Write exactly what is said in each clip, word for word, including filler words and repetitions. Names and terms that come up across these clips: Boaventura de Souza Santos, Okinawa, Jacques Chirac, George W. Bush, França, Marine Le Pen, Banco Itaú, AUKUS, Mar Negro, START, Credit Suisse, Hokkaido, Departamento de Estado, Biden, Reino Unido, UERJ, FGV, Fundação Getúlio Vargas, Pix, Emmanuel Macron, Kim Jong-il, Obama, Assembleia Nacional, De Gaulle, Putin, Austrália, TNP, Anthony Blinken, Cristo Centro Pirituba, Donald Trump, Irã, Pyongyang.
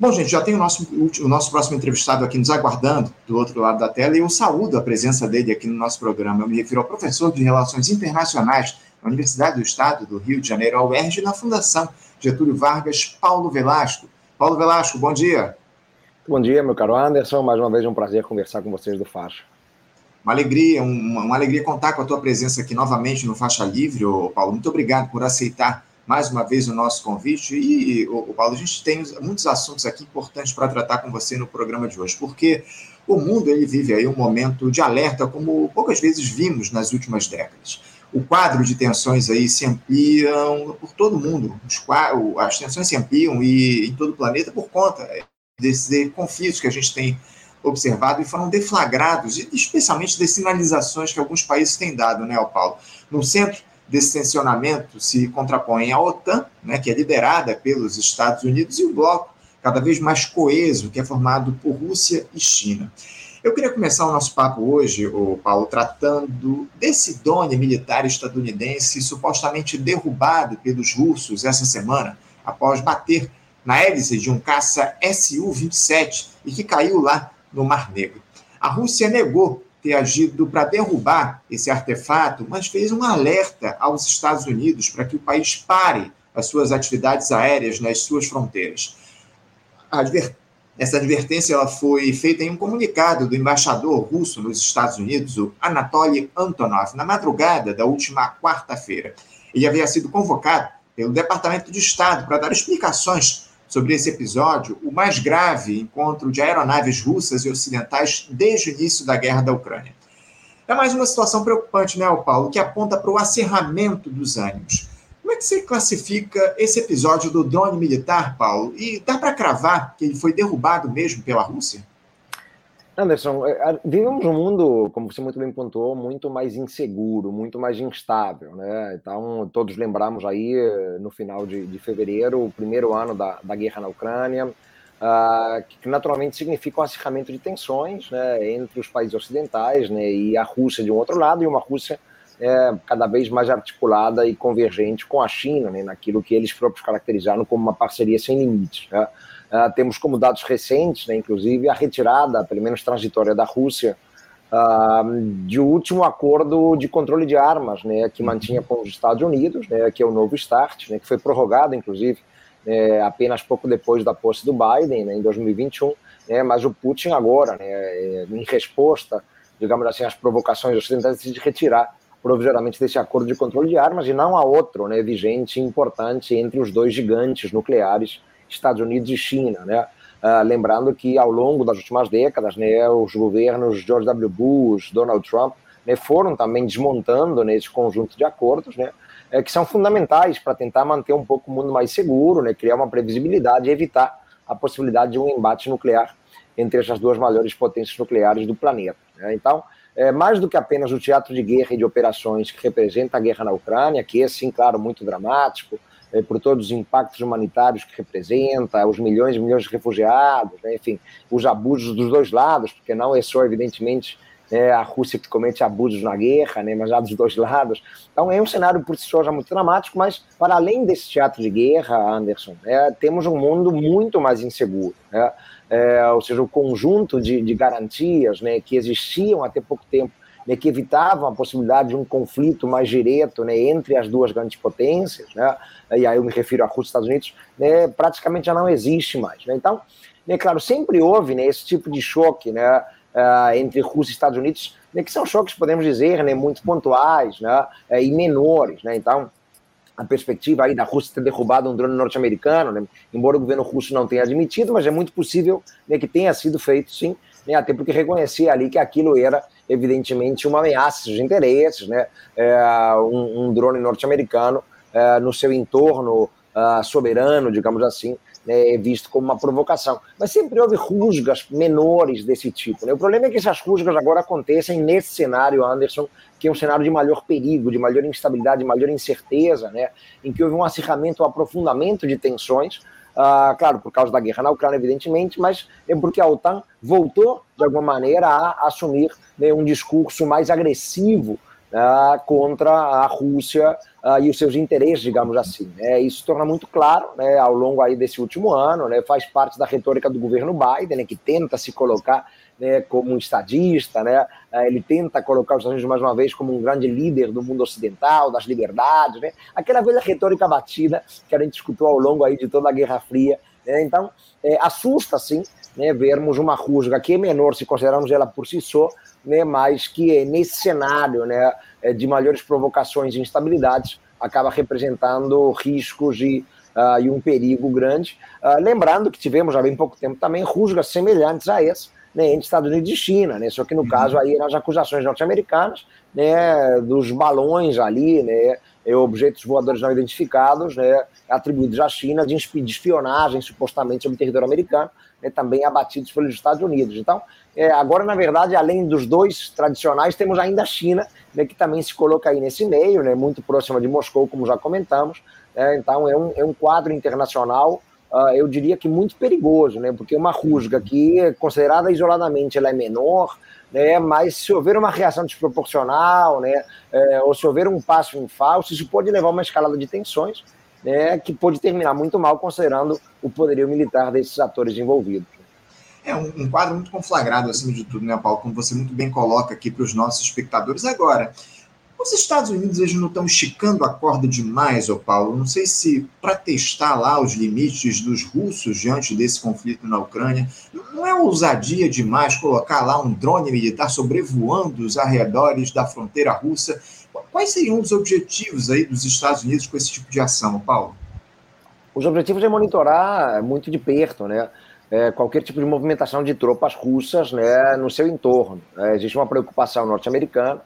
Bom, gente, já tem o nosso, o nosso próximo entrevistado aqui nos aguardando do outro lado da tela, e eu saúdo a presença dele aqui no nosso programa. Eu me refiro ao professor de Relações Internacionais da Universidade do Estado do Rio de Janeiro, a U E R J, na Fundação Getúlio Vargas, Paulo Velasco. Paulo Velasco, bom dia. Bom dia, meu caro Anderson. Mais uma vez é um prazer conversar com vocês do Faixa. Uma alegria, uma, uma alegria contar com a tua presença aqui novamente no Faixa Livre, ô, Paulo. Muito obrigado por aceitar mais uma vez o nosso convite. E, ô, Paulo, a gente tem muitos assuntos aqui importantes para tratar com você no programa de hoje, porque o mundo ele vive aí um momento de alerta como poucas vezes vimos nas últimas décadas. O quadro de tensões aí se ampliam por todo o mundo, as tensões se ampliam e em todo o planeta por conta desses conflitos que a gente tem observado e foram deflagrados, especialmente das sinalizações que alguns países têm dado, né, Paulo? No centro desse tensionamento se contrapõem a OTAN, né, que é liderada pelos Estados Unidos, e o bloco cada vez mais coeso, que é formado por Rússia e China. Eu queria começar o nosso papo hoje, ô, Paulo, tratando desse drone militar estadunidense supostamente derrubado pelos russos essa semana, após bater na hélice de um caça S U vinte e sete e que caiu lá no Mar Negro. A Rússia negou ter agido para derrubar esse artefato, mas fez um alerta aos Estados Unidos para que o país pare as suas atividades aéreas nas suas fronteiras. Adver... Essa advertência ela foi feita em um comunicado do embaixador russo nos Estados Unidos, o Anatoly Antonov, na madrugada da última quarta-feira. Ele havia sido convocado pelo Departamento de Estado para dar explicações sobre esse episódio, o mais grave encontro de aeronaves russas e ocidentais desde o início da guerra da Ucrânia. É mais uma situação preocupante, né, Paulo, que aponta para o acerramento dos ânimos. Como é que você classifica esse episódio do drone militar, Paulo? E dá para cravar que ele foi derrubado mesmo pela Rússia? Anderson, vivemos um mundo, como você muito bem pontuou, muito mais inseguro, muito mais instável, né? Então, todos lembramos aí, no final de, de fevereiro, o primeiro ano da, da guerra na Ucrânia, uh, que naturalmente significa um acirramento de tensões, né, entre os países ocidentais, né, e a Rússia de um outro lado, e uma Rússia é, cada vez mais articulada e convergente com a China, né, naquilo que eles próprios caracterizaram como uma parceria sem limites, né? Uh, temos como dados recentes, né, inclusive, a retirada, pelo menos transitória, da Rússia uh, de último acordo de controle de armas, né, que mantinha com os Estados Unidos, né, que é o novo START, né, que foi prorrogado, inclusive, né, apenas pouco depois da posse do Biden, né, em dois mil e vinte e um, né, mas o Putin agora, né, em resposta, digamos assim, às provocações ocidentais, decide retirar provisoriamente desse acordo de controle de armas, e não há outro, né, vigente e importante entre os dois gigantes nucleares, Estados Unidos e China, né? Uh, lembrando que ao longo das últimas décadas, né, os governos George W. Bush, Donald Trump, né, foram também desmontando, né, esse conjunto de acordos, né, é, que são fundamentais para tentar manter um pouco o mundo mais seguro, né, criar uma previsibilidade e evitar a possibilidade de um embate nuclear entre essas duas maiores potências nucleares do planeta, né? Então, é, mais do que apenas o teatro de guerra e de operações que representa a guerra na Ucrânia, que é, sim, claro, muito dramático, É, por todos os impactos humanitários que representa, os milhões e milhões de refugiados, né, enfim, os abusos dos dois lados, porque não é só, evidentemente, é, a Rússia que comete abusos na guerra, né, mas há dos dois lados. Então, é um cenário por si só já muito dramático, mas, para além desse teatro de guerra, Anderson, é, temos um mundo muito mais inseguro, né, é, ou seja, o conjunto de, de garantias, né, que existiam até pouco tempo, né, que evitavam a possibilidade de um conflito mais direto, né, entre as duas grandes potências, né, e aí eu me refiro à Rússia e Estados Unidos, né, praticamente já não existe mais, né? Então, é, né, claro, sempre houve, né, esse tipo de choque, né, uh, entre Rússia e Estados Unidos, né, que são choques, podemos dizer, né, muito pontuais, né, e menores, né? Então, a perspectiva aí da Rússia ter derrubado um drone norte-americano, né, embora o governo russo não tenha admitido, mas é muito possível, né, que tenha sido feito, sim, né, até porque reconhecia ali que aquilo era, evidentemente, uma ameaça de interesses, né, é, um, um drone norte-americano é, no seu entorno uh, soberano, digamos assim, né, visto como uma provocação. Mas sempre houve rusgas menores desse tipo, né? O problema é que essas rusgas agora acontecem nesse cenário, Anderson, que é um cenário de maior perigo, de maior instabilidade, de maior incerteza, né, em que houve um acirramento, um aprofundamento de tensões, Uh, claro, por causa da guerra na Ucrânia, evidentemente, mas é porque a OTAN voltou, de alguma maneira, a assumir, né, um discurso mais agressivo uh, contra a Rússia uh, e os seus interesses, digamos assim. Né? Isso se torna muito claro, né, ao longo aí desse último ano, né, faz parte da retórica do governo Biden, né, que tenta se colocar, né, como um estadista, né? Ele tenta colocar os Estados Unidos, mais uma vez, como um grande líder do mundo ocidental, das liberdades, né? Aquela velha retórica batida que a gente escutou ao longo aí de toda a Guerra Fria. Né? Então, é, assusta, sim, né, vermos uma rusga que é menor, se considerarmos ela por si só, né, mas que é nesse cenário, né, de maiores provocações e instabilidades, acaba representando riscos de... Uh, e um perigo grande. Uh, lembrando que tivemos há bem pouco tempo também rusgas semelhantes a essa, né, entre Estados Unidos e China, né, só que no caso aí eram as acusações norte-americanas, né, dos balões ali, né, objetos voadores não identificados, né, atribuídos à China de espionagem supostamente sobre o território americano, né, também abatidos pelos Estados Unidos. Então, é, agora, na verdade, além dos dois tradicionais, temos ainda a China, né, que também se coloca aí nesse meio, né, muito próxima de Moscou, como já comentamos. É, então, é um, é um quadro internacional, uh, eu diria que muito perigoso, né? Porque uma rusga que, considerada isoladamente, ela é menor, né? Mas se houver uma reação desproporcional, né? É, ou se houver um passo em falso, isso pode levar a uma escalada de tensões, né? Que pode terminar muito mal, considerando o poderio militar desses atores envolvidos. É um, um quadro muito conflagrado, acima de tudo, né, Paulo? Como você muito bem coloca aqui para os nossos espectadores agora. Os Estados Unidos, eles não estão esticando a corda demais, ô Paulo? Não sei se para testar lá os limites dos russos diante desse conflito na Ucrânia, não é ousadia demais colocar lá um drone militar sobrevoando os arredores da fronteira russa? Quais seriam os objetivos aí dos Estados Unidos com esse tipo de ação, Paulo? Os objetivos é monitorar muito de perto, né? É, qualquer tipo de movimentação de tropas russas, né, no seu entorno. É, existe uma preocupação norte-americana,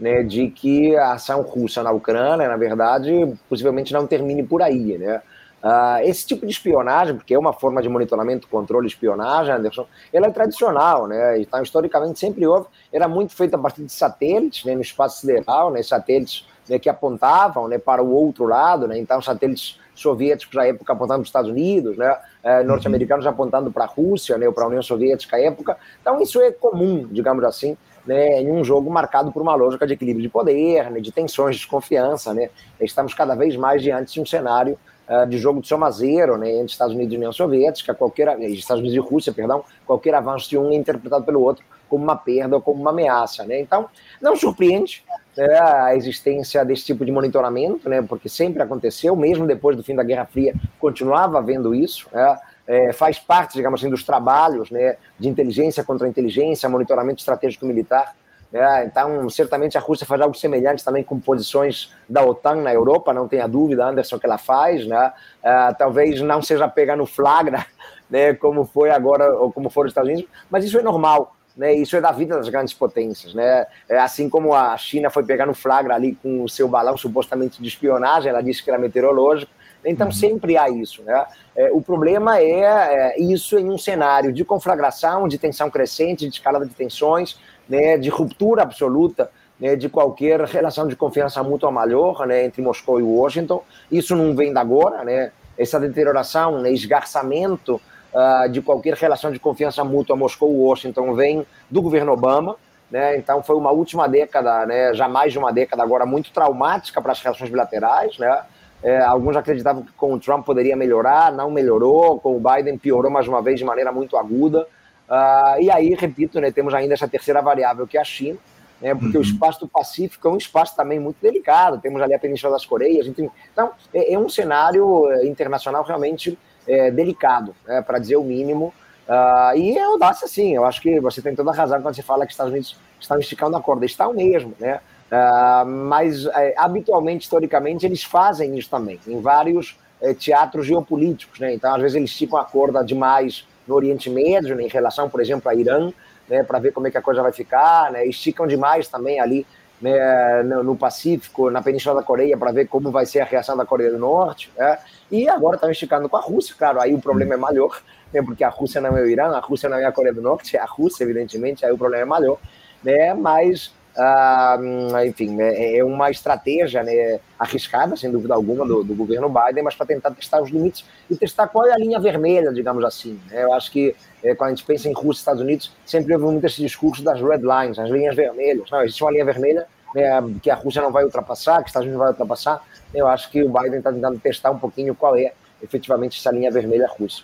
né, de que a ação russa na Ucrânia, na verdade, possivelmente não termine por aí, né? Ah, esse tipo de espionagem, porque é uma forma de monitoramento, controle, espionagem, Anderson, ela é tradicional, né? Então, historicamente, sempre houve, era muito feita a partir de satélites, né, no espaço sideral, né, satélites, né, que apontavam, né, para o outro lado, né? Então, satélites soviéticos à época apontando para os Estados Unidos, né, eh, norte-americanos apontando para a Rússia, né, ou para a União Soviética à época. Então, isso é comum, digamos assim, né, em um jogo marcado por uma lógica de equilíbrio de poder, né, de tensões, de desconfiança. Né. Estamos cada vez mais diante de um cenário uh, de jogo de soma zero, né, entre Estados Unidos e União Soviética, qualquer, Estados Unidos e Rússia, perdão, qualquer avanço de um é interpretado pelo outro como uma perda ou como uma ameaça. Né. Então, não surpreende, né, a existência desse tipo de monitoramento, né, porque sempre aconteceu, mesmo depois do fim da Guerra Fria, continuava havendo isso, né. É, faz parte, digamos assim, dos trabalhos, né, de inteligência contra inteligência, monitoramento estratégico militar. Né? Então, certamente a Rússia faz algo semelhante também com posições da OTAN na Europa, não tenha dúvida, Anderson, que ela faz. Né? Ah, talvez não seja pegar no flagra, né, como foi agora, ou como foram os Estados Unidos, mas isso é normal. Né, isso é da vida das grandes potências, né? É assim como a China foi pegar no flagra ali com o seu balão supostamente de espionagem, ela disse que era meteorológico, então uhum. sempre há isso, né? É, o problema é, é isso em um cenário de conflagração, de tensão crescente, de escalada de tensões, né, de ruptura absoluta, né, de qualquer relação de confiança mútua maior, né, entre Moscou e Washington. Isso não vem de agora, né? Essa deterioração, né, esgarçamento Uh, de qualquer relação de confiança mútua Moscou-Washington vem do governo Obama, né? Então foi uma última década, né, já mais de uma década agora, muito traumática para as relações bilaterais, né? É, alguns acreditavam que com o Trump poderia melhorar, não melhorou, com o Biden piorou mais uma vez de maneira muito aguda, uh, e aí, repito, né, temos ainda essa terceira variável que é a China, né, porque uhum. o espaço do Pacífico é um espaço também muito delicado, temos ali a Península das Coreias, enfim. Então é, é um cenário internacional realmente É, delicado, é, para dizer o mínimo, uh, e é audácia, sim. Eu acho que você tem toda a razão quando você fala que os Estados Unidos estão esticando a corda, estão mesmo, né? Uh, mas é, habitualmente, historicamente, eles fazem isso também, em vários é, teatros geopolíticos, né? Então, às vezes, eles esticam a corda demais no Oriente Médio, né, em relação, por exemplo, a Irã, né, para ver como é que a coisa vai ficar, né? Esticam demais também ali, né, no Pacífico, na Península da Coreia, para ver como vai ser a reação da Coreia do Norte, né? E agora estão esticando com a Rússia, claro, aí o problema é maior, né, porque a Rússia não é o Irã, a Rússia não é a Coreia do Norte, é a Rússia, evidentemente, aí o problema é maior, né? Mas, ah, enfim, é uma estratégia, né, arriscada, sem dúvida alguma, do, do governo Biden, mas para tentar testar os limites e testar qual é a linha vermelha, digamos assim, né? Eu acho que É, quando a gente pensa em Rússia e Estados Unidos, sempre houve muito esse discurso das red lines, as linhas vermelhas. Não, existe uma linha vermelha, né, que a Rússia não vai ultrapassar, que os Estados Unidos não vai ultrapassar, eu acho que o Biden está tentando testar um pouquinho qual é efetivamente essa linha vermelha russa.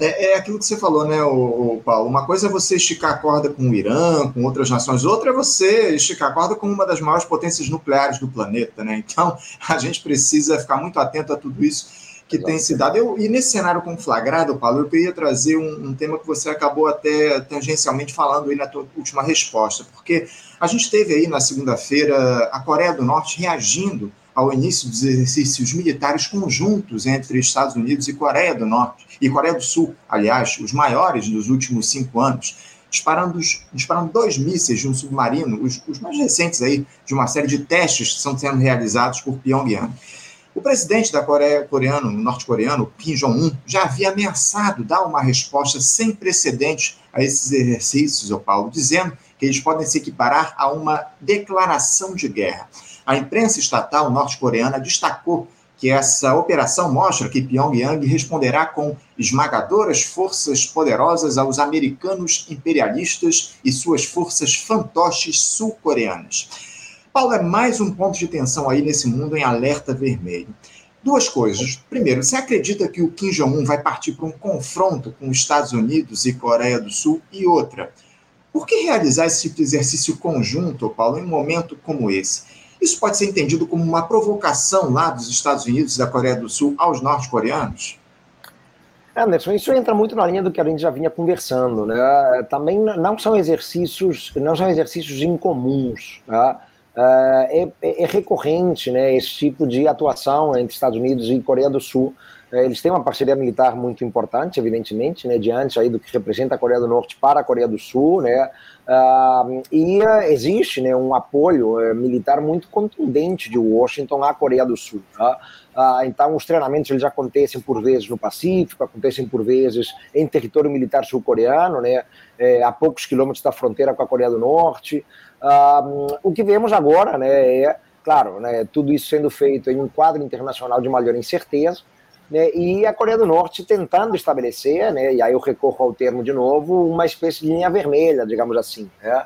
É, é aquilo que você falou, né, o, o Paulo? Uma coisa é você esticar a corda com o Irã, com outras nações, outra é você esticar a corda com uma das maiores potências nucleares do planeta, né? Então, a gente precisa ficar muito atento a tudo isso que tem se dado. Eu, e nesse cenário conflagrado, Paulo, eu queria trazer um, um tema que você acabou até tangencialmente falando aí na tua última resposta, porque a gente teve aí na segunda-feira a Coreia do Norte reagindo ao início dos exercícios militares conjuntos entre Estados Unidos e Coreia do Norte, e Coreia do Sul, aliás, os maiores dos últimos cinco anos, disparando, disparando dois mísseis de um submarino, os, os mais recentes aí, de uma série de testes que estão sendo realizados por Pyongyang. O presidente da Coreia coreano, norte-coreano, Kim Jong-un, já havia ameaçado dar uma resposta sem precedentes a esses exercícios, ô Paulo, dizendo que eles podem se equiparar a uma declaração de guerra. A imprensa estatal norte-coreana destacou que essa operação mostra que Pyongyang responderá com esmagadoras forças poderosas aos americanos imperialistas e suas forças fantoches sul-coreanas. Paulo, é mais um ponto de tensão aí nesse mundo em alerta vermelho. Duas coisas. Primeiro, você acredita que o Kim Jong-un vai partir para um confronto com os Estados Unidos e Coreia do Sul? E outra, por que realizar esse tipo de exercício conjunto, Paulo, em um momento como esse? Isso pode ser entendido como uma provocação lá dos Estados Unidos e da Coreia do Sul aos norte-coreanos? Anderson, isso entra muito na linha do que a gente já vinha conversando, né? Também não são exercícios, não são exercícios incomuns, tá? É, é, é recorrente, né, esse tipo de atuação entre Estados Unidos e Coreia do Sul. Eles têm uma parceria militar muito importante, evidentemente, né, diante aí do que representa a Coreia do Norte para a Coreia do Sul, né, uh, e existe, né, um apoio uh, militar muito contundente de Washington à Coreia do Sul. Tá? Uh, então, os treinamentos eles acontecem por vezes no Pacífico, acontecem por vezes em território militar sul-coreano, né, é, a poucos quilômetros da fronteira com a Coreia do Norte. Uh, o que vemos agora, né, é, claro, né, tudo isso sendo feito em um quadro internacional de maior incerteza, né, e a Coreia do Norte tentando estabelecer, né, e aí eu recorro ao termo de novo, uma espécie de linha vermelha, digamos assim, né,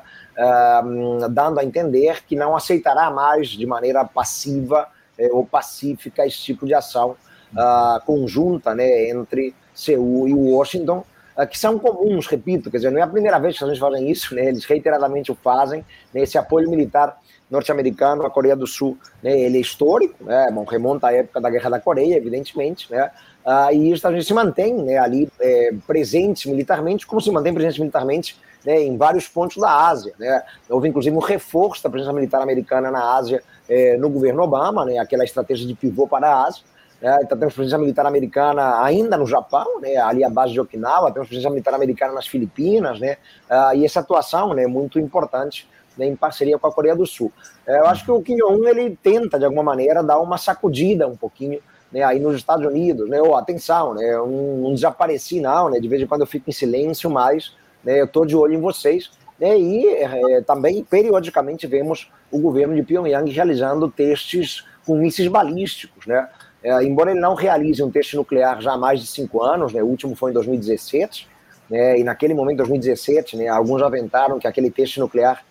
uh, dando a entender que não aceitará mais de maneira passiva eh, ou pacífica esse tipo de ação uh, conjunta, né, entre Seul e Washington, uh, que são comuns, repito, quer dizer, não é a primeira vez que eles fazem isso, né, eles reiteradamente o fazem, né, esse apoio militar norte-americano, a Coreia do Sul, né, ele é histórico, né, bom, remonta à época da Guerra da Coreia, evidentemente, né, uh, e os Estados Unidos se mantém, né, ali é, presentes militarmente, como se mantém presentes militarmente, né, em vários pontos da Ásia. Né. Houve, inclusive, um reforço da presença militar americana na Ásia é, no governo Obama, né, aquela estratégia de pivô para a Ásia. Né, então, temos presença militar americana ainda no Japão, né, ali à base de Okinawa, temos presença militar americana nas Filipinas, né, uh, e essa atuação é, né, muito importante, né, em parceria com a Coreia do Sul. Eu acho que o Kim Jong-un, ele tenta, de alguma maneira, dar uma sacudida um pouquinho, né, aí nos Estados Unidos, né, oh, atenção, né, eu não desapareci não, né, de vez em quando eu fico em silêncio, mas, né, eu estou de olho em vocês, né, e é, também, periodicamente, vemos o governo de Pyongyang realizando testes com mísseis balísticos, né, é, embora ele não realize um teste nuclear já há mais de cinco anos, né, o último foi em dois mil e dezessete, né, e naquele momento, dois mil e dezessete, né, alguns aventaram que aquele teste nuclear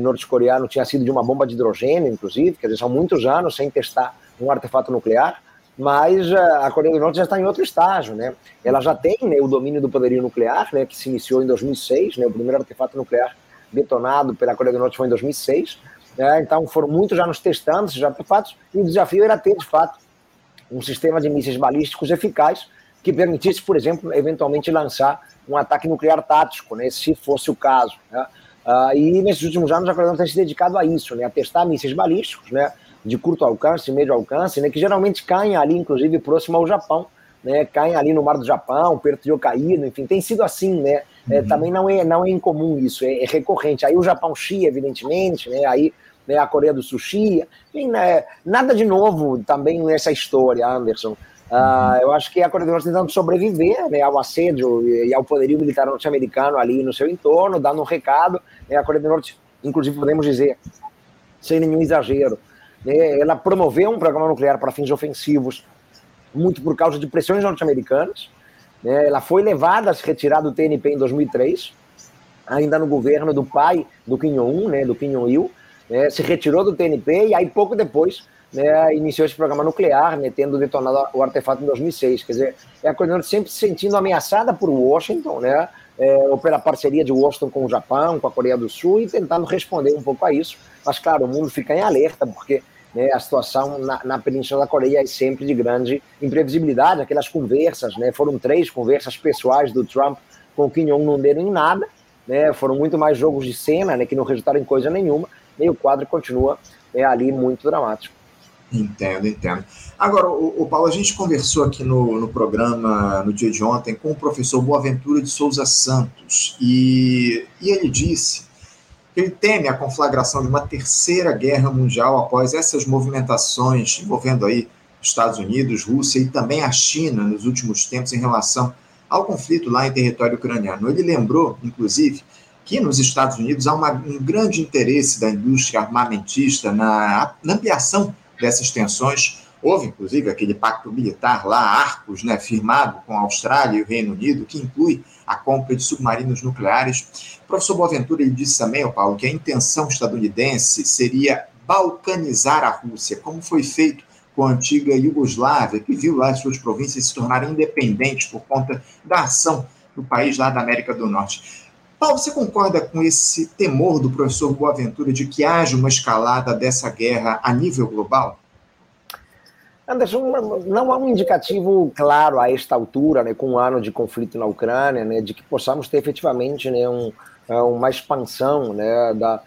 norte-coreano tinha sido de uma bomba de hidrogênio, inclusive, quer dizer, são muitos anos sem testar um artefato nuclear, mas a Coreia do Norte já está em outro estágio, né? Ela já tem, né, o domínio do poderio nuclear, né, que se iniciou em dois mil e seis, né, o primeiro artefato nuclear detonado pela Coreia do Norte foi em dois mil e seis, né, então foram muitos anos testando esses artefatos, e o desafio era ter, de fato, um sistema de mísseis balísticos eficaz que permitisse, por exemplo, eventualmente lançar um ataque nuclear tático, né, se fosse o caso, né? Uh, e nesses últimos anos a Coreia do Norte tem se dedicado a isso, né, a testar mísseis balísticos, né, de curto alcance, médio alcance, né, que geralmente caem ali, inclusive, próximo ao Japão, né, caem ali no mar do Japão, perto de Hokkaido, enfim, tem sido assim, né, uhum. é, também não é, não é incomum isso, é, é recorrente. Aí o Japão chia, evidentemente, né, aí, né, a Coreia do Sul chia, enfim, né, nada de novo também nessa história, Anderson. Uh, eu acho que a Coreia do Norte tentando sobreviver, né, ao assédio e ao poderio militar norte-americano ali no seu entorno, dando um recado, né, a Coreia do Norte, inclusive podemos dizer, sem nenhum exagero, né, ela promoveu um programa nuclear para fins ofensivos, muito por causa de pressões norte-americanas, né, ela foi levada a se retirar do T N P em dois mil e três, ainda no governo do pai do Kim Jong-un, né, do Kim Jong-il, né, se retirou do T N P e aí pouco depois, né, iniciou esse programa nuclear, né, tendo detonado o artefato em dois mil e seis. Quer dizer, é a Coreia do Norte sempre se sentindo ameaçada por Washington, né, é, ou pela parceria de Washington com o Japão, com a Coreia do Sul, e tentando responder um pouco a isso. Mas, claro, o mundo fica em alerta, porque, né, a situação na, na Península da Coreia é sempre de grande imprevisibilidade. Aquelas conversas, né, foram três conversas pessoais do Trump com o Kim Jong-un, não deram em nada, né, foram muito mais jogos de cena, né, que não resultaram em coisa nenhuma, e o quadro continua, né, ali muito dramático. Entendo, entendo. Agora, o, o Paulo, a gente conversou aqui no, no programa, no dia de ontem, com o professor Boaventura de Souza Santos, e, e ele disse que ele teme a conflagração de uma terceira guerra mundial após essas movimentações envolvendo aí Estados Unidos, Rússia e também a China nos últimos tempos em relação ao conflito lá em território ucraniano. Ele lembrou, inclusive, que nos Estados Unidos há uma, um grande interesse da indústria armamentista na, na ampliação dessas tensões. Houve, inclusive, aquele pacto militar lá, AUKUS, né, firmado com a Austrália e o Reino Unido, que inclui a compra de submarinos nucleares. O professor Boaventura, ele disse também, Paulo, que a intenção estadunidense seria balcanizar a Rússia, como foi feito com a antiga Iugoslávia, que viu lá as suas províncias se tornarem independentes por conta da ação do país lá da América do Norte. Paulo, você concorda com esse temor do professor Boaventura de que haja uma escalada dessa guerra a nível global? Anderson, não há um indicativo claro a esta altura, né, com um ano de conflito na Ucrânia, né, de que possamos ter efetivamente, né, um, uma expansão, né, da,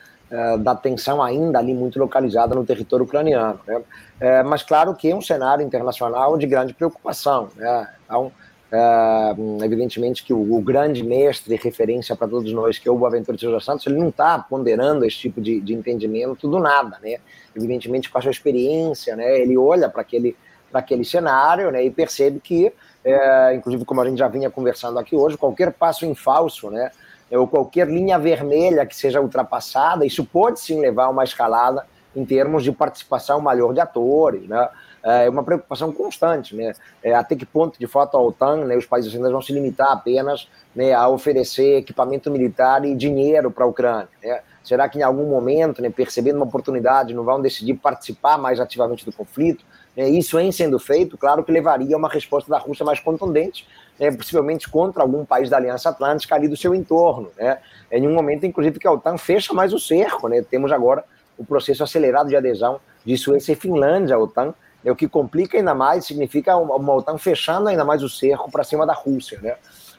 da tensão ainda ali muito localizada no território ucraniano. Né? É, mas claro que é um cenário internacional de grande preocupação, né? Então, Uh, evidentemente que o, o grande mestre, referência para todos nós, que é o Boaventura de Souza Santos, ele não está ponderando esse tipo de, de entendimento do nada, né? Evidentemente, com a sua experiência, né, ele olha para aquele, para aquele cenário, né, e percebe que, é, inclusive como a gente já vinha conversando aqui hoje, qualquer passo em falso, né, ou qualquer linha vermelha que seja ultrapassada, isso pode sim levar a uma escalada em termos de participação maior de atores, né? É uma preocupação constante, né? É, até que ponto, de fato, a OTAN, né, os países ainda vão se limitar apenas, né, a oferecer equipamento militar e dinheiro para a Ucrânia, né? Será que em algum momento, né, percebendo uma oportunidade, não vão decidir participar mais ativamente do conflito? É, isso em sendo feito, claro que levaria a uma resposta da Rússia mais contundente, né, possivelmente contra algum país da Aliança Atlântica ali do seu entorno, né? É, em um momento, inclusive, que a OTAN fecha mais o cerco, né? Temos agora o processo acelerado de adesão de Suíça e Finlândia à OTAN, é o que complica ainda mais, significa uma OTAN fechando ainda mais o cerco para cima da Rússia, né?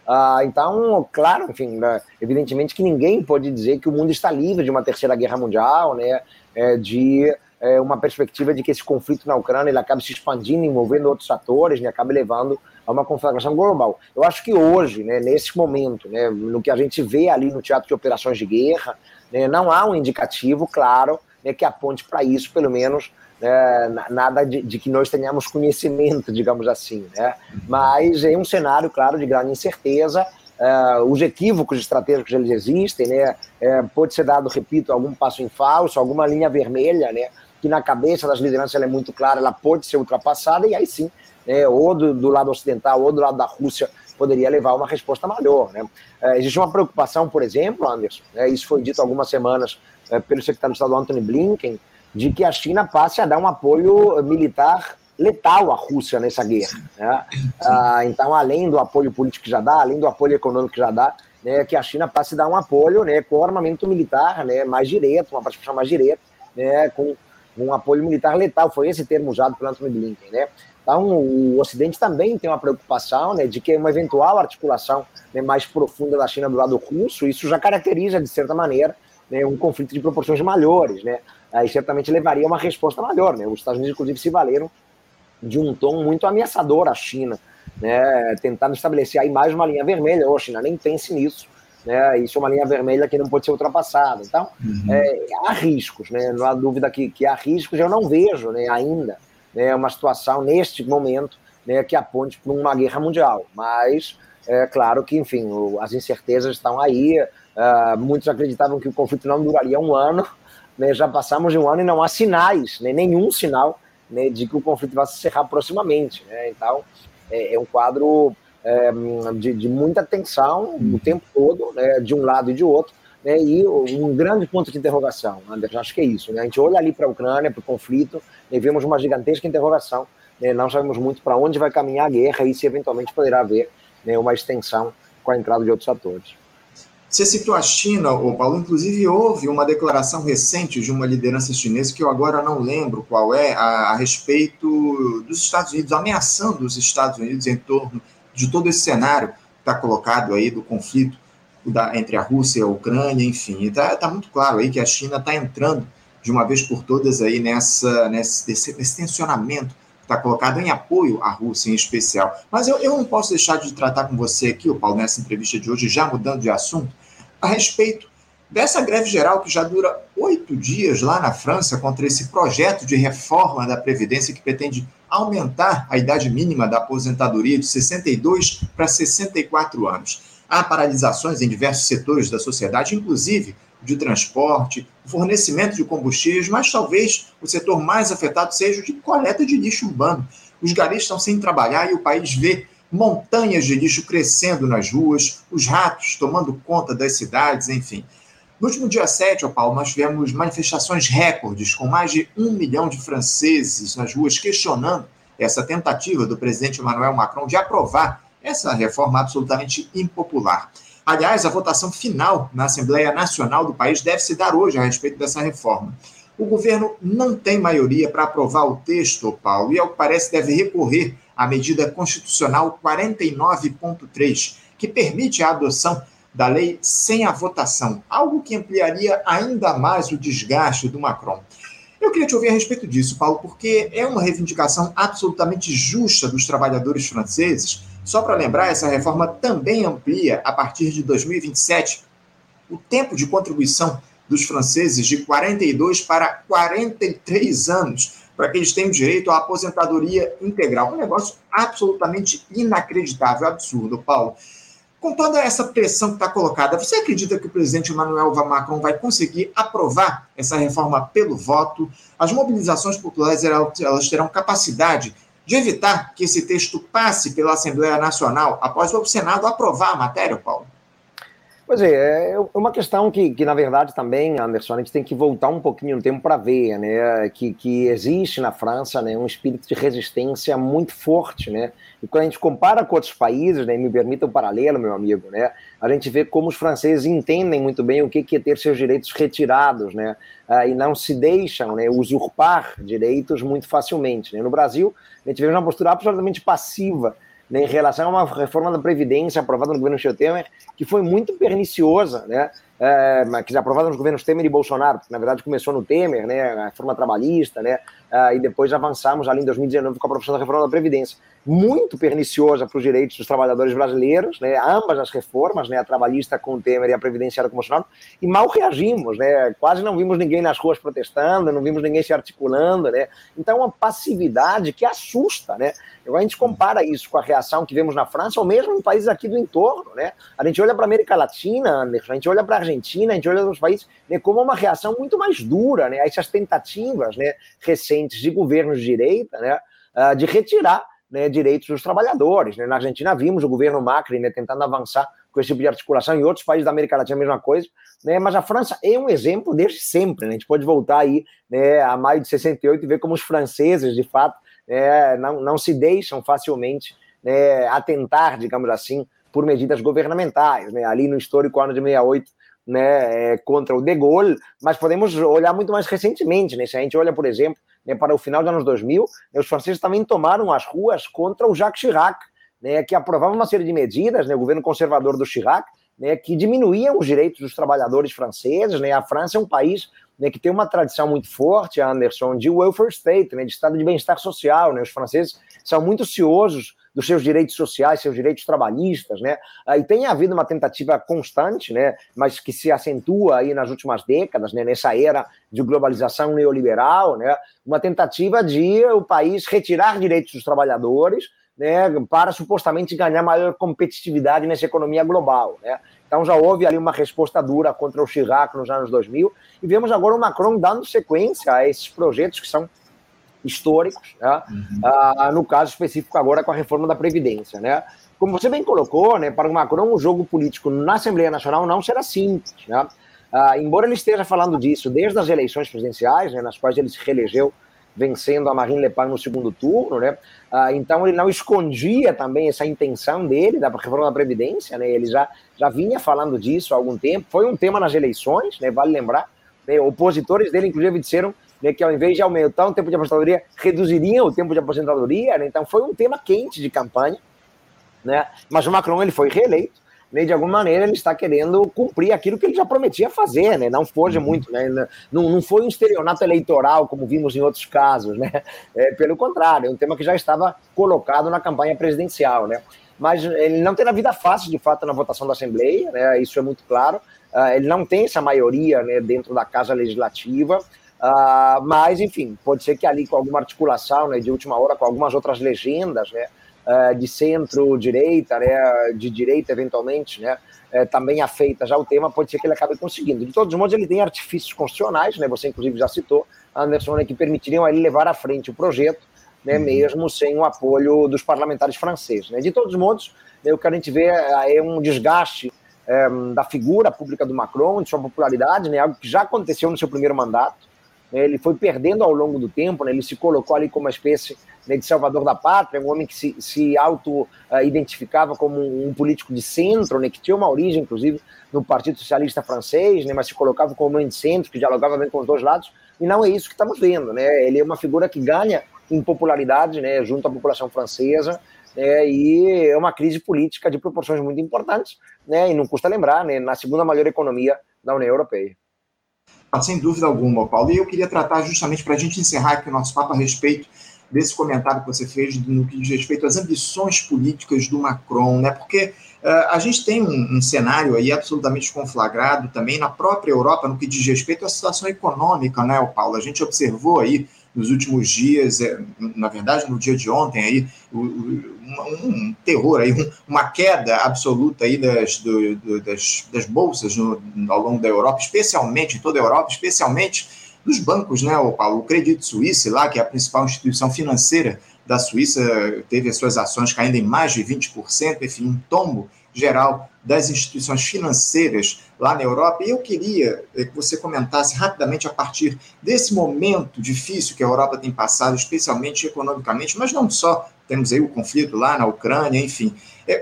Ah, então, claro, enfim, né, evidentemente que ninguém pode dizer que o mundo está livre de uma terceira guerra mundial, né, é, de é, uma perspectiva de que esse conflito na Ucrânia ele acaba se expandindo, envolvendo outros atores, né, acaba levando a uma conflagração global. Eu acho que hoje, né, nesse momento, né, no que a gente vê ali no teatro de operações de guerra, né, não há um indicativo claro, né, que aponte para isso, pelo menos, é, nada de, de que nós tenhamos conhecimento, digamos assim, né? Mas é um cenário, claro, de grande incerteza. É, os equívocos estratégicos, eles existem, né? É, pode ser dado, repito, algum passo em falso, alguma linha vermelha, né, que na cabeça das lideranças ela é muito clara, ela pode ser ultrapassada, e aí sim, né, ou do, do lado ocidental ou do lado da Rússia, poderia levar a uma resposta maior, né? É, existe uma preocupação, por exemplo, Anderson, né, isso foi dito há algumas semanas, é, pelo secretário de Estado Anthony Blinken, de que a China passe a dar um apoio militar letal à Rússia nessa guerra, né? Ah, então, além do apoio político que já dá, além do apoio econômico que já dá, né, que a China passe a dar um apoio, né, com armamento militar, né, mais direto, uma participação mais direta, né, com um apoio militar letal, foi esse termo usado pelo Anthony Blinken, né? Então, o Ocidente também tem uma preocupação, né, de que uma eventual articulação, né, mais profunda da China do lado russo, isso já caracteriza, de certa maneira, né, um conflito de proporções maiores, né? Aí certamente levaria a uma resposta maior, né? Os Estados Unidos, inclusive, se valeram de um tom muito ameaçador à China, né, tentando estabelecer aí mais uma linha vermelha. Ô, China, nem pense nisso, né? Isso é uma linha vermelha que não pode ser ultrapassada. Então, uhum. é, há riscos, né? Não há dúvida que, que há riscos. Eu não vejo, né, ainda, né, uma situação neste momento, né, que aponte para uma guerra mundial. Mas é claro que, enfim, as incertezas estão aí. Uh, muitos acreditavam que o conflito não duraria um ano, né, já passamos de um ano e não há sinais, né, nenhum sinal, né, de que o conflito vai se encerrar proximamente, né? Então, é, é um quadro é, de, de muita tensão o tempo todo, né, de um lado e de outro, né, e um grande ponto de interrogação, Anderson, acho que é isso, né? A gente olha ali para a Ucrânia, para o conflito, e vemos uma gigantesca interrogação, né? Não sabemos muito para onde vai caminhar a guerra e se eventualmente poderá haver, né, uma extensão com a entrada de outros atores. Você citou a China, Paulo, inclusive houve uma declaração recente de uma liderança chinesa, que eu agora não lembro qual é, a, a respeito dos Estados Unidos, ameaçando os Estados Unidos em torno de todo esse cenário que está colocado aí do conflito da, entre a Rússia e a Ucrânia, enfim. Está tá muito claro aí que a China está entrando de uma vez por todas aí nessa, nesse, nesse tensionamento que está colocado em apoio à Rússia em especial. Mas eu, eu não posso deixar de tratar com você aqui, Paulo, nessa entrevista de hoje, já mudando de assunto, a respeito dessa greve geral que já dura oito dias lá na França contra esse projeto de reforma da Previdência que pretende aumentar a idade mínima da aposentadoria de sessenta e dois para sessenta e quatro anos. Há paralisações em diversos setores da sociedade, inclusive de transporte, fornecimento de combustíveis, mas talvez o setor mais afetado seja o de coleta de lixo urbano. Os garis estão sem trabalhar e o país vê montanhas de lixo crescendo nas ruas, os ratos tomando conta das cidades, enfim. No último dia sete, Paulo, nós tivemos manifestações recordes, com mais de um milhão de franceses nas ruas questionando essa tentativa do presidente Emmanuel Macron de aprovar essa reforma absolutamente impopular. Aliás, a votação final na Assembleia Nacional do país deve se dar hoje a respeito dessa reforma. O governo não tem maioria para aprovar o texto, Paulo, e ao que parece deve recorrer à medida constitucional quarenta e nove ponto três, que permite a adoção da lei sem a votação, algo que ampliaria ainda mais o desgaste do Macron. Eu queria te ouvir a respeito disso, Paulo, porque é uma reivindicação absolutamente justa dos trabalhadores franceses. Só para lembrar, essa reforma também amplia, a partir de dois mil e vinte e sete, o tempo de contribuição dos franceses de quarenta e dois para quarenta e três anos, para que eles tenham direito à aposentadoria integral. Um negócio absolutamente inacreditável, absurdo, Paulo. Com toda essa pressão que está colocada, você acredita que o presidente Emmanuel Macron vai conseguir aprovar essa reforma pelo voto? As mobilizações populares, elas terão capacidade de evitar que esse texto passe pela Assembleia Nacional após o Senado aprovar a matéria, Paulo? Pois é, é uma questão que, que, na verdade, também, Anderson, a gente tem que voltar um pouquinho no tempo para ver, né, que, que existe na França, né, um espírito de resistência muito forte, né, e quando a gente compara com outros países, né, me permita um paralelo, meu amigo, né, a gente vê como os franceses entendem muito bem o que é ter seus direitos retirados, né, e não se deixam, né, usurpar direitos muito facilmente, né. No Brasil, a gente vê uma postura absolutamente passiva, né, em relação a uma reforma da Previdência aprovada no governo Temer, que foi muito perniciosa, né, é, que aprovada nos governos Temer e Bolsonaro, porque na verdade começou no Temer, né, a reforma trabalhista, né, uh, e depois avançamos ali em dois mil e dezenove com a aprovação da reforma da Previdência. Muito perniciosa para os direitos dos trabalhadores brasileiros, né, ambas as reformas, né, a trabalhista com o Temer e a previdenciária com o Bolsonaro, e mal reagimos, né, quase não vimos ninguém nas ruas protestando, não vimos ninguém se articulando, né, então uma passividade que assusta, né, a gente compara isso com a reação que vemos na França ou mesmo em países aqui do entorno, né, a gente olha para a América Latina, a gente olha para a Argentina, a gente olha para os países, né, como uma reação muito mais dura, né, a essas tentativas, né, recentes de governos de direita, né, de retirar, né, direitos dos trabalhadores, né? Na Argentina vimos o governo Macri, né, tentando avançar com esse tipo de articulação, em outros países da América Latina a mesma coisa, né? Mas a França é um exemplo desde sempre, né? A gente pode voltar aí, né, a maio de sessenta e oito e ver como os franceses, de fato, né, não, não se deixam facilmente, né, atentar, digamos assim, por medidas governamentais, né? Ali no histórico ano de sessenta e oito, né, é, contra o De Gaulle, mas podemos olhar muito mais recentemente, né? Se a gente olha, por exemplo, né, para o final dos anos dois mil, né, os franceses também tomaram as ruas contra o Jacques Chirac, né, que aprovava uma série de medidas, né, o governo conservador do Chirac, né, que diminuíam os direitos dos trabalhadores franceses, né? A França é um país, né, que tem uma tradição muito forte, Anderson, de welfare state, né, de estado de bem-estar social, né? Os franceses são muito ciosos dos seus direitos sociais, seus direitos trabalhistas, né? E tem havido uma tentativa constante, né, mas que se acentua aí nas últimas décadas, né, nessa era de globalização neoliberal, né, uma tentativa de o país retirar direitos dos trabalhadores, né, para supostamente ganhar maior competitividade nessa economia global, né? Então já houve ali uma resposta dura contra o Chirac nos anos dois mil e vemos agora o Macron dando sequência a esses projetos que são históricos, né? Uhum. Ah, no caso específico agora com a reforma da Previdência, né? Como você bem colocou, né, para o Macron o jogo político na Assembleia Nacional não será simples, né? Ah, embora ele esteja falando disso desde as eleições presidenciais, né, nas quais ele se reelegeu vencendo a Marine Le Pen no segundo turno, né? Ah, então ele não escondia também essa intenção dele da reforma da Previdência, né? Ele já, já vinha falando disso há algum tempo, foi um tema nas eleições, né? Vale lembrar, né? Opositores dele inclusive disseram, né, que ao invés de aumentar o tempo de aposentadoria, reduziriam o tempo de aposentadoria, né? Então foi um tema quente de campanha, né? Mas o Macron ele foi reeleito, né? De alguma maneira ele está querendo cumprir aquilo que ele já prometia fazer, né? Não foge muito, né? Não, não foi um estelionato eleitoral como vimos em outros casos, né? É, pelo contrário, é um tema que já estava colocado na campanha presidencial, né? Mas ele não tem a vida fácil, de fato, na votação da Assembleia, né? Isso é muito claro. Uh, ele não tem essa maioria, né, dentro da Casa Legislativa. Uh, mas, enfim, pode ser que ali com alguma articulação, né, de última hora, com algumas outras legendas, né, uh, de centro-direita, né, de direita eventualmente, né, uh, também afeita já o tema, pode ser que ele acabe conseguindo. De todos os modos, ele tem artifícios constitucionais, né, você inclusive já citou, Anderson, né, que permitiriam a ele levar à frente o projeto, né, mesmo sem o apoio dos parlamentares franceses. Né. De todos os modos, né, o que a gente vê é um desgaste é, da figura pública do Macron, de sua popularidade, né, algo que já aconteceu no seu primeiro mandato. Ele foi perdendo ao longo do tempo, né? Ele se colocou ali como uma espécie, né, de salvador da pátria, um homem que se, se auto-identificava uh, como um, um político de centro, né, que tinha uma origem, inclusive, no Partido Socialista Francês, né, mas se colocava como um de centro, que dialogava bem com os dois lados, e não é isso que estamos vendo. Né? Ele é uma figura que ganha em popularidade, né, junto à população francesa, né, e é uma crise política de proporções muito importantes, né, e não custa lembrar, né, na segunda maior economia da União Europeia. Sem dúvida alguma, Paulo, e eu queria tratar justamente para a gente encerrar aqui o nosso papo a respeito desse comentário que você fez no que diz respeito às ambições políticas do Macron, né? Porque uh, a gente tem um, um cenário aí absolutamente conflagrado também na própria Europa no que diz respeito à situação econômica, né, Paulo? A gente observou aí nos últimos dias, na verdade no dia de ontem, aí, um terror, aí, uma queda absoluta aí das, do, das, das bolsas no, ao longo da Europa, especialmente, em toda a Europa, especialmente dos bancos, né, Paulo? O Credit Suisse, lá, que é a principal instituição financeira da Suíça, teve as suas ações caindo em mais de vinte por cento, enfim, um tombo geral das instituições financeiras lá na Europa, e eu queria que você comentasse rapidamente a partir desse momento difícil que a Europa tem passado, especialmente economicamente, mas não só, temos aí o conflito lá na Ucrânia, enfim.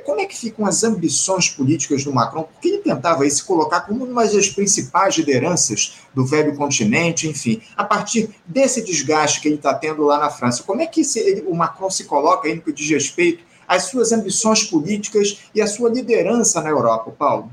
Como é que ficam as ambições políticas do Macron? Porque ele tentava aí se colocar como uma das principais lideranças do velho continente, enfim. A partir desse desgaste que ele está tendo lá na França, como é que ele, o Macron se coloca aí no que diz respeito as suas ambições políticas e a sua liderança na Europa, Paulo?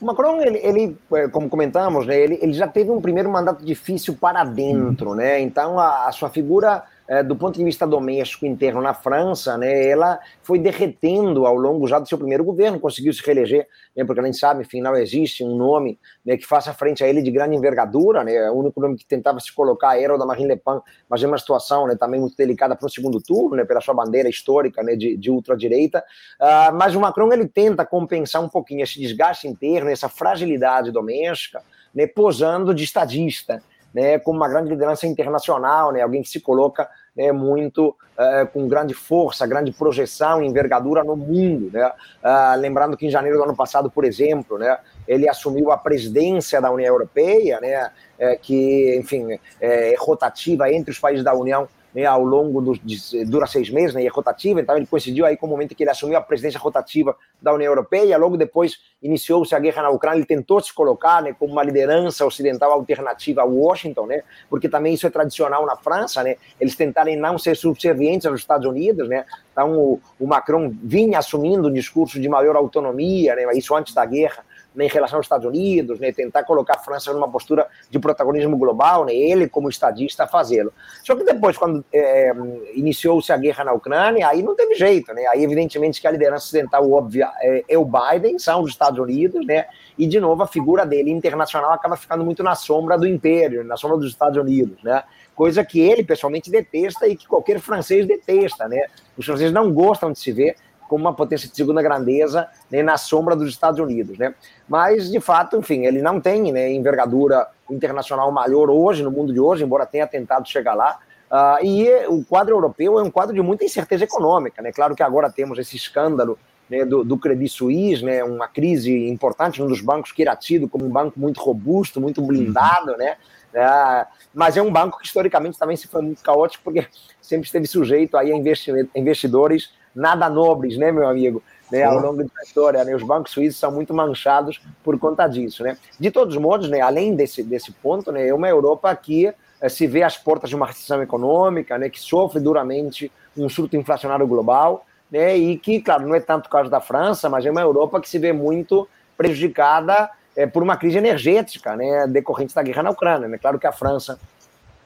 O Macron, ele, ele como comentamos, né, ele, ele já teve um primeiro mandato difícil para dentro, hum. né? Então a, a sua figura é, do ponto de vista doméstico interno na França, né, ela foi derretendo ao longo já do seu primeiro governo, conseguiu se reeleger, né, porque a gente sabe, enfim, não existe um nome, né, que faça frente a ele de grande envergadura, né? O único nome que tentava se colocar era o da Marine Le Pen, mas é uma situação, né, também muito delicada para o segundo turno, né, pela sua bandeira histórica, né, de, de ultradireita, uh, mas o Macron ele tenta compensar um pouquinho esse desgaste interno, essa fragilidade doméstica, né, posando de estadista, né, como uma grande liderança internacional, né, alguém que se coloca, né, muito uh, com grande força, grande projeção, envergadura no mundo, né? Uh, lembrando que em janeiro do ano passado, por exemplo, né, ele assumiu a presidência da União Europeia, né, é, que, enfim, é rotativa entre os países da União, né, ao longo dos de, dura seis meses, né, e é rotativa, então ele coincidiu aí com o momento em que ele assumiu a presidência rotativa da União Europeia, logo depois iniciou-se a guerra na Ucrânia, ele tentou se colocar, né, como uma liderança ocidental alternativa a Washington, né, porque também isso é tradicional na França, né, eles tentarem não ser subservientes aos Estados Unidos, né, então o, o Macron vinha assumindo um discurso de maior autonomia, né, isso antes da guerra, né, em relação aos Estados Unidos, né, tentar colocar a França numa postura de protagonismo global, né, ele como estadista fazê-lo. Só que depois, quando é, iniciou-se a guerra na Ucrânia, aí não teve jeito, né, aí evidentemente que a liderança ocidental óbvia é, é o Biden, são os Estados Unidos, né, e de novo a figura dele internacional acaba ficando muito na sombra do império, na sombra dos Estados Unidos, né, coisa que ele pessoalmente detesta e que qualquer francês detesta, né, os franceses não gostam de se ver como uma potência de segunda grandeza, né, na sombra dos Estados Unidos, né? Mas, de fato, enfim, ele não tem, né, envergadura internacional maior hoje, no mundo de hoje, embora tenha tentado chegar lá. Uh, e o quadro europeu é um quadro de muita incerteza econômica, né? Claro que agora temos esse escândalo, né, do, do Credit Suisse, né, uma crise importante, um dos bancos que era tido como um banco muito robusto, muito blindado, né? É, mas é um banco que historicamente também se foi muito caótico, porque sempre esteve sujeito aí a investidores nada nobres, né, meu amigo, né, ao longo da história, né, os bancos suíços são muito manchados por conta disso, né. De todos os modos, né, além desse, desse ponto, né, é uma Europa que é, se vê às portas de uma recessão econômica, né, que sofre duramente um surto inflacionário global, né, e que, claro, não é tanto o caso da França, mas é uma Europa que se vê muito prejudicada É, por uma crise energética, né, decorrente da guerra na Ucrânia. Né? Claro que a França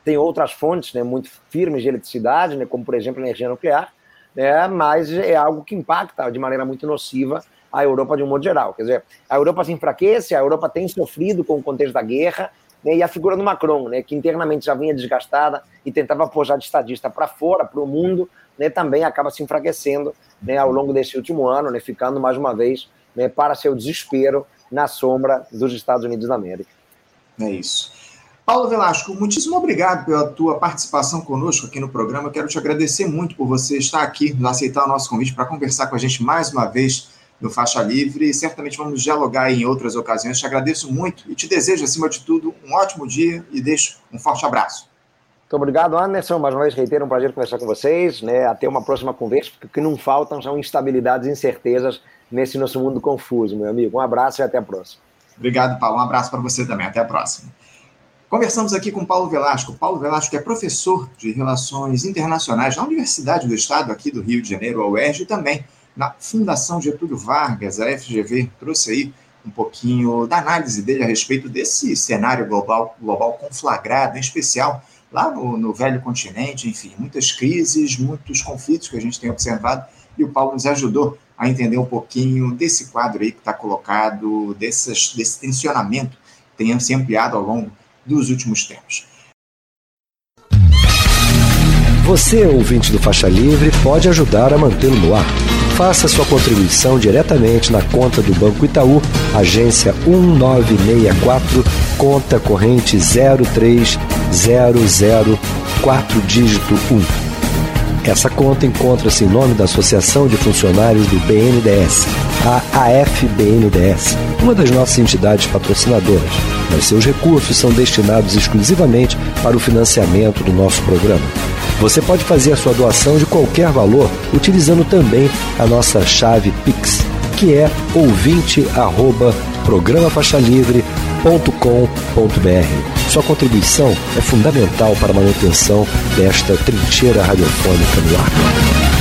tem outras fontes, né, muito firmes de eletricidade, né, como, por exemplo, a energia nuclear, né, mas é algo que impacta de maneira muito nociva a Europa de um modo geral. Quer dizer, a Europa se enfraquece, a Europa tem sofrido com o contexto da guerra, né, e a figura do Macron, né, que internamente já vinha desgastada e tentava forjar de estadista para fora, para o mundo, né, também acaba se enfraquecendo, né, ao longo desse último ano, né, ficando, mais uma vez, né, para seu desespero, na sombra dos Estados Unidos da América. É isso. Paulo Velasco, muitíssimo obrigado pela tua participação conosco aqui no programa. Eu quero te agradecer muito por você estar aqui, aceitar o nosso convite para conversar com a gente mais uma vez no Faixa Livre. Certamente vamos dialogar em outras ocasiões. Te agradeço muito e te desejo, acima de tudo, um ótimo dia e deixo um forte abraço. Muito obrigado, Anderson. Mais uma vez, reitero, um prazer conversar com vocês, né? Até uma próxima conversa, porque o que não faltam são instabilidades e incertezas nesse nosso mundo confuso, meu amigo. Um abraço e até a próxima. Obrigado, Paulo. Um abraço para você também. Até a próxima. Conversamos aqui com Paulo Velasco. Paulo Velasco é professor de Relações Internacionais na Universidade do Estado aqui do Rio de Janeiro, a U E R J, e também na Fundação Getúlio Vargas, a F G V. Trouxe aí um pouquinho da análise dele a respeito desse cenário global, global conflagrado, em especial lá no, no velho continente, enfim, muitas crises, muitos conflitos que a gente tem observado, e o Paulo nos ajudou a entender um pouquinho desse quadro aí que está colocado, dessas, desse tensionamento que tem se ampliado ao longo dos últimos tempos. Você, ouvinte do Faixa Livre, pode ajudar a mantê-lo no ar. Faça sua contribuição diretamente na conta do Banco Itaú, agência um nove seis quatro, conta corrente zero três zero zero quatro, dígito um. Essa conta encontra-se em nome da Associação de Funcionários do B N D E S, a AFBNDES, uma das nossas entidades patrocinadoras, mas seus recursos são destinados exclusivamente para o financiamento do nosso programa. Você pode fazer a sua doação de qualquer valor utilizando também a nossa chave Pix, que é ouvinte arroba programa faixa livre ponto com ponto br. Sua contribuição é fundamental para a manutenção desta trincheira radiofônica no ar.